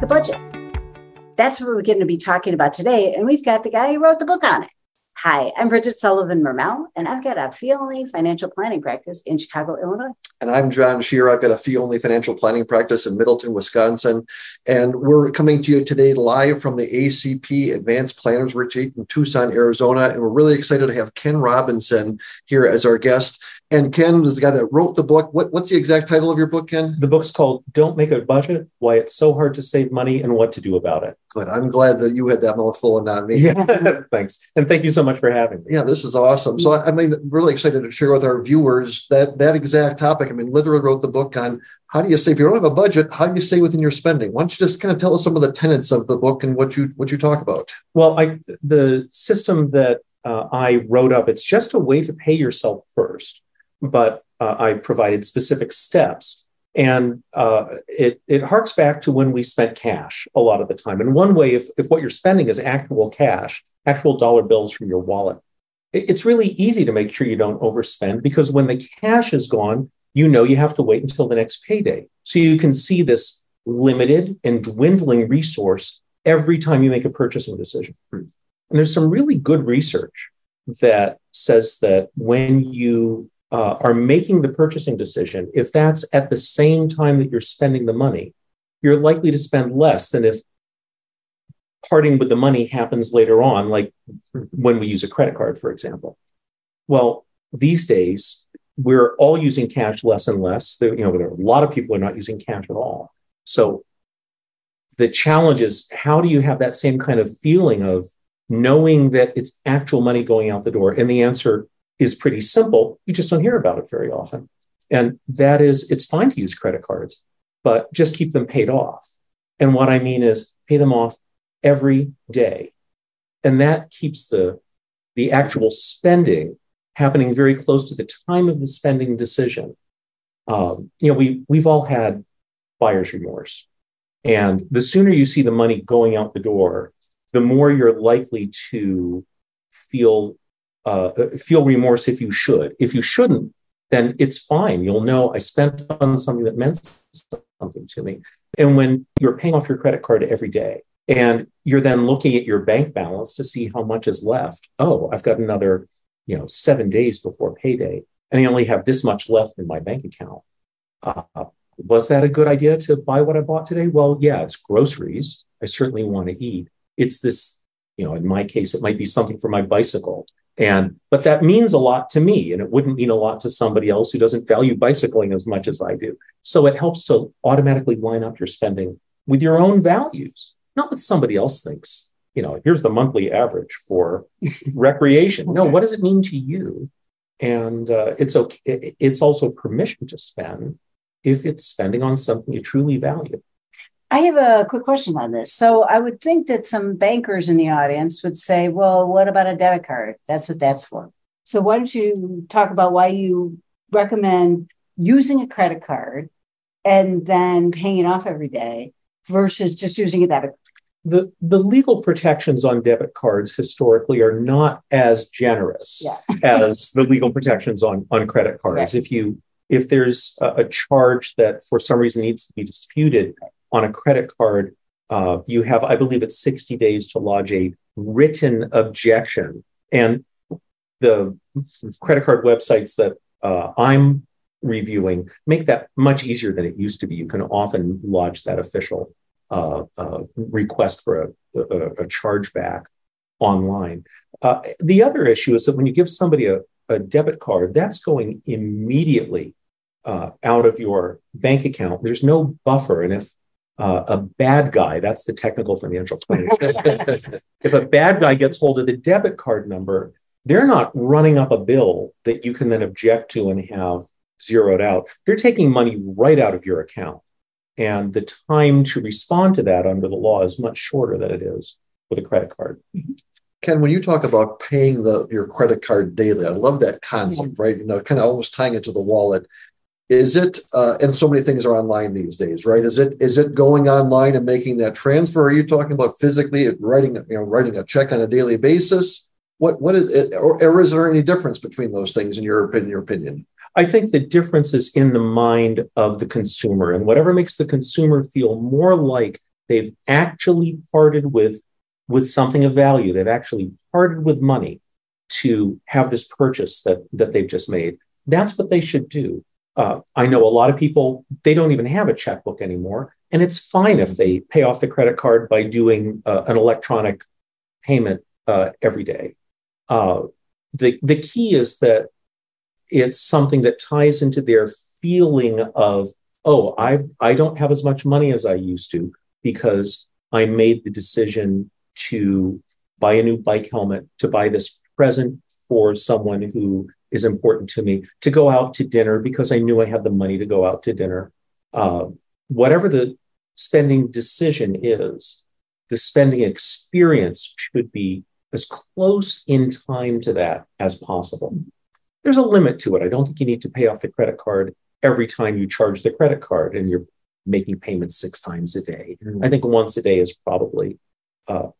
Make a Budget. That's what we're going to be talking about today. And we've got the guy who wrote the book on it. Hi, I'm Bridget Sullivan-Mermel, and I've got a fee-only financial planning practice in Chicago, Illinois. And I'm John Scherer. I've got a fee-only financial planning practice in Middleton, Wisconsin. And we're coming to you today live from the ACP Advanced Planners Retreat in Tucson, Arizona. And we're really excited to have Ken Robinson here as our guest. And Ken is the guy that wrote the book. What's the exact title of your book, Ken? The book's called Don't Make a Budget: Why It's So Hard to Save Money and What to Do About It. Good. I'm glad that you had that mouthful and not me. Yeah, thanks. And thank you so much for having me. Yeah, this is awesome. So really excited to share with our viewers that exact topic. I mean, literally wrote the book on how do you save? If you don't have a budget, how do you stay within your spending? Why don't you just kind of tell us some of the tenets of the book and what you talk about? Well, the system that I wrote up, it's just a way to pay yourself first, but I provided specific steps. And it harks back to when we spent cash a lot of the time. And one way, if what you're spending is actual cash, actual dollar bills from your wallet, it's really easy to make sure you don't overspend, because when the cash is gone, you have to wait until the next payday. So you can see this limited and dwindling resource every time you make a purchasing decision. And there's some really good research that says that when you are making the purchasing decision, if that's at the same time that you're spending the money, you're likely to spend less than if parting with the money happens later on, like when we use a credit card, for example. Well, these days, we're all using cash less and less. There are a lot of people who are not using cash at all. So the challenge is, how do you have that same kind of feeling of knowing that it's actual money going out the door? And the answer is pretty simple. You just don't hear about it very often. And that is, it's fine to use credit cards, but just keep them paid off. And what I mean is pay them off every day. And that keeps the actual spending happening very close to the time of the spending decision. We've all had buyer's remorse. And the sooner you see the money going out the door, the more you're likely to feel remorse if you should. If you shouldn't, then it's fine. You'll know I spent on something that meant something to me. And when you're paying off your credit card every day and you're then looking at your bank balance to see how much is left, oh, I've got another 7 days before payday and I only have this much left in my bank account. Was that a good idea to buy what I bought today? Well, yeah, it's groceries. I certainly want to eat. It's this, in my case, it might be something for my bicycle. But that means a lot to me, and it wouldn't mean a lot to somebody else who doesn't value bicycling as much as I do. So it helps to automatically line up your spending with your own values, not what somebody else thinks. Here's the monthly average for recreation. Okay. No, what does it mean to you? And it's okay. It's also permission to spend if it's spending on something you truly value. I have a quick question on this. So I would think that some bankers in the audience would say, well, what about a debit card? That's what that's for. So why don't you talk about why you recommend using a credit card and then paying it off every day versus just using a debit card? The legal protections on debit cards historically are not as generous as the legal protections on credit cards. Right. If there's a charge that for some reason needs to be disputed on a credit card, you have, I believe it's 60 days to lodge a written objection. And the credit card websites that I'm reviewing make that much easier than it used to be. You can often lodge that official request for a chargeback online. The other issue is that when you give somebody a debit card, that's going immediately out of your bank account. There's no buffer. And if a bad guy, that's the technical financial plan. If a bad guy gets hold of the debit card number, they're not running up a bill that you can then object to and have zeroed out. They're taking money right out of your account. And the time to respond to that under the law is much shorter than it is with a credit card. Mm-hmm. Ken, when you talk about paying your credit card daily, I love that concept, right? Kind of almost tying it to the wallet. Is it, and so many things are online these days, right? Is it going online and making that transfer? Are you talking about physically writing a check on a daily basis? What is it, or is there any difference between those things in your opinion? I think the difference is in the mind of the consumer, and whatever makes the consumer feel more like They've actually parted with something of value. They've actually parted with money to have this purchase that they've just made. That's what they should do. I know a lot of people, they don't even have a checkbook anymore. And it's fine if they pay off the credit card by doing an electronic payment every day. The key is that it's something that ties into their feeling of, oh, I don't have as much money as I used to because I made the decision to buy a new bike helmet, to buy this present for someone who is important to me, to go out to dinner because I knew I had the money to go out to dinner. Whatever the spending decision is, the spending experience should be as close in time to that as possible. There's a limit to it. I don't think you need to pay off the credit card every time you charge the credit card and you're making payments 6 times a day. Mm-hmm. I think once a day is probably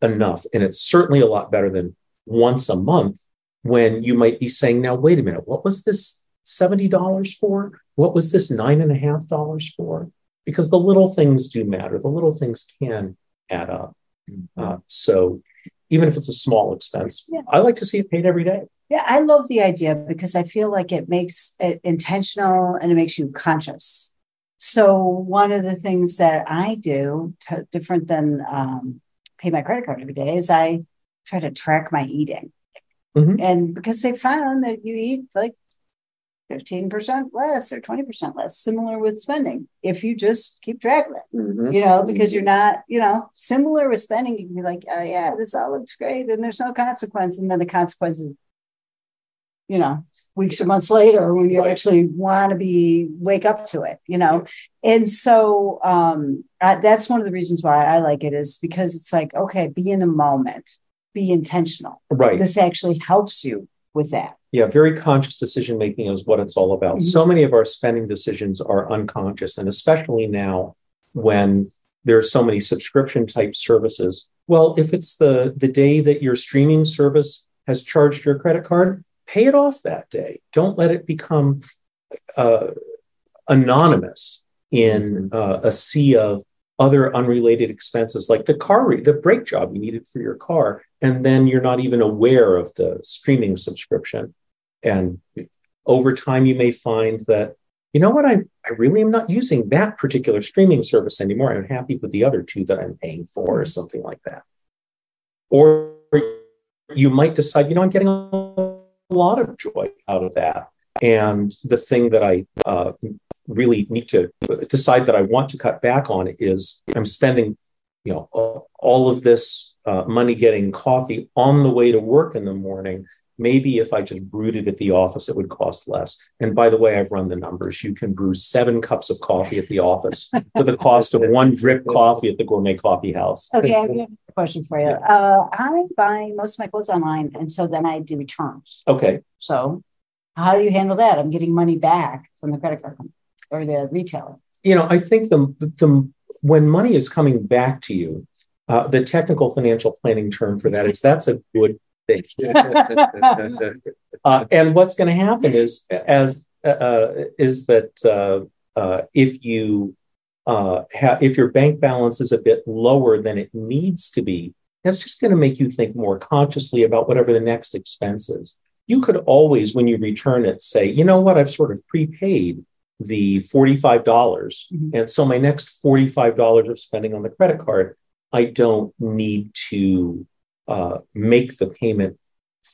enough. And it's certainly a lot better than once a month when you might be saying, now, wait a minute, what was this $70 for? What was this $9.50 for? Because the little things do matter. The little things can add up. Mm-hmm. So even if it's a small expense, yeah. I like to see it paid every day. Yeah, I love the idea because I feel like it makes it intentional and it makes you conscious. So one of the things that I do different than pay my credit card every day is I try to track my eating. Mm-hmm. And because they found that you eat like 15% less or 20% less, similar with spending. If you just keep track of it, mm-hmm. Because you're not, similar with spending, you can be like, oh yeah, this all looks great. And there's no consequence. And then the consequences, weeks or months later when you actually want to wake up to it, And so that's one of the reasons why I like it is because it's like, okay, be in the moment, be intentional. Right. This actually helps you with that. Yeah. Very conscious decision-making is what it's all about. Mm-hmm. So many of our spending decisions are unconscious. And especially now when there are so many subscription type services, well, if it's the day that your streaming service has charged your credit card, pay it off that day. Don't let it become anonymous in a sea of other unrelated expenses, like the brake job you needed for your car, and then you're not even aware of the streaming subscription. And over time, you may find that, you know what, I really am not using that particular streaming service anymore. I'm happy with the other 2 that I'm paying for or something like that. Or you might decide, I'm getting a lot of joy out of that. And the thing that I really need to decide that I want to cut back on is I'm spending, all of this money getting coffee on the way to work in the morning. Maybe if I just brewed it at the office, it would cost less. And by the way, I've run the numbers. You can brew 7 cups of coffee at the office for the cost of 1 drip coffee at the gourmet coffee house. Okay, I have a question for you. Yeah. I buy most of my clothes online, and so then I do returns. Okay. So how do you handle that? I'm getting money back from the credit card company or the retailer. I think the when money is coming back to you, the technical financial planning term for that is that's a good thing. And what's going to happen is that if you if your bank balance is a bit lower than it needs to be, that's just going to make you think more consciously about whatever the next expense is. You could always, when you return it, say, you know what, I've sort of prepaid the $45, mm-hmm. and so my next $45 of spending on the credit card, I don't need to make the payment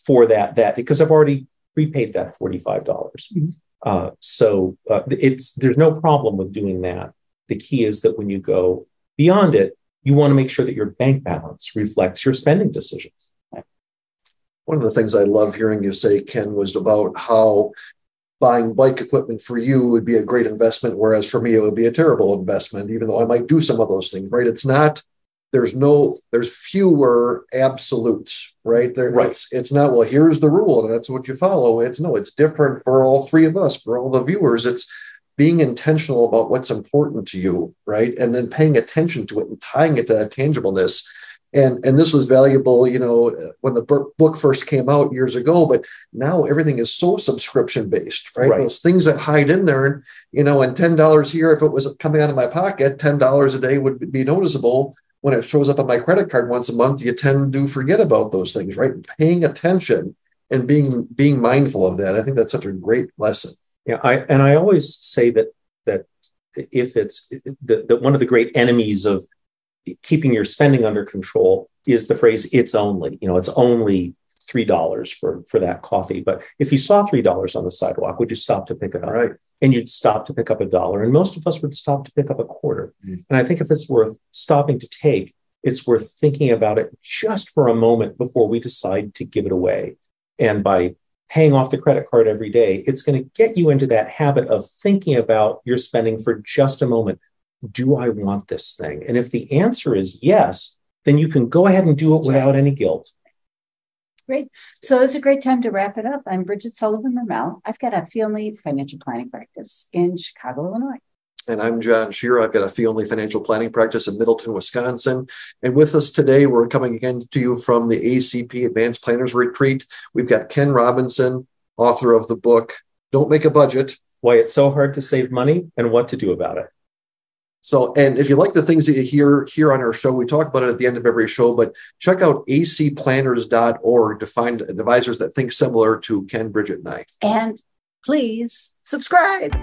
for that because I've already prepaid that $45. Mm-hmm. So there's no problem with doing that. The key is that when you go beyond it, you want to make sure that your bank balance reflects your spending decisions. One of the things I love hearing you say, Ken, was about how buying bike equipment for you would be a great investment, whereas for me, it would be a terrible investment, even though I might do some of those things, right? It's not, there's fewer absolutes, right? Right. It's not, well, here's the rule and that's what you follow. It's different for all 3 of us, for all the viewers. It's being intentional about what's important to you, right? And then paying attention to it and tying it to that tangibleness. And this was valuable, when the book first came out years ago, but now everything is so subscription-based, right? Those things that hide in there, and $10 here, if it was coming out of my pocket, $10 a day would be noticeable. when it shows up on my credit card once a month, you tend to forget about those things, right? Paying attention and being mindful of that. I think that's such a great lesson. Yeah, I always say that if it's that one of the great enemies of keeping your spending under control is the phrase "it's only," it's only $3 for that coffee. But if you saw $3 on the sidewalk, would you stop to pick it up? Right. And you'd stop to pick up $1. And most of us would stop to pick up $0.25. Mm. And I think if it's worth stopping to take, it's worth thinking about it just for a moment before we decide to give it away. And by paying off the credit card every day, it's going to get you into that habit of thinking about your spending for just a moment. Do I want this thing? And if the answer is yes, then you can go ahead and do it without any guilt. Great. So that's a great time to wrap it up. I'm Bridget Sullivan-Mermel. I've got a fee-only financial planning practice in Chicago, Illinois. And I'm John Scherer. I've got a fee-only financial planning practice in Middleton, Wisconsin. And with us today, we're coming again to you from the ACP Advanced Planners Retreat. We've got Ken Robinson, author of the book, Don't Make a Budget: Why it's So Hard to Save Money and What to Do About It. So, and if you like the things that you hear here on our show, we talk about it at the end of every show, but check out acplanners.org to find advisors that think similar to Ken, Bridget, and I. And please subscribe.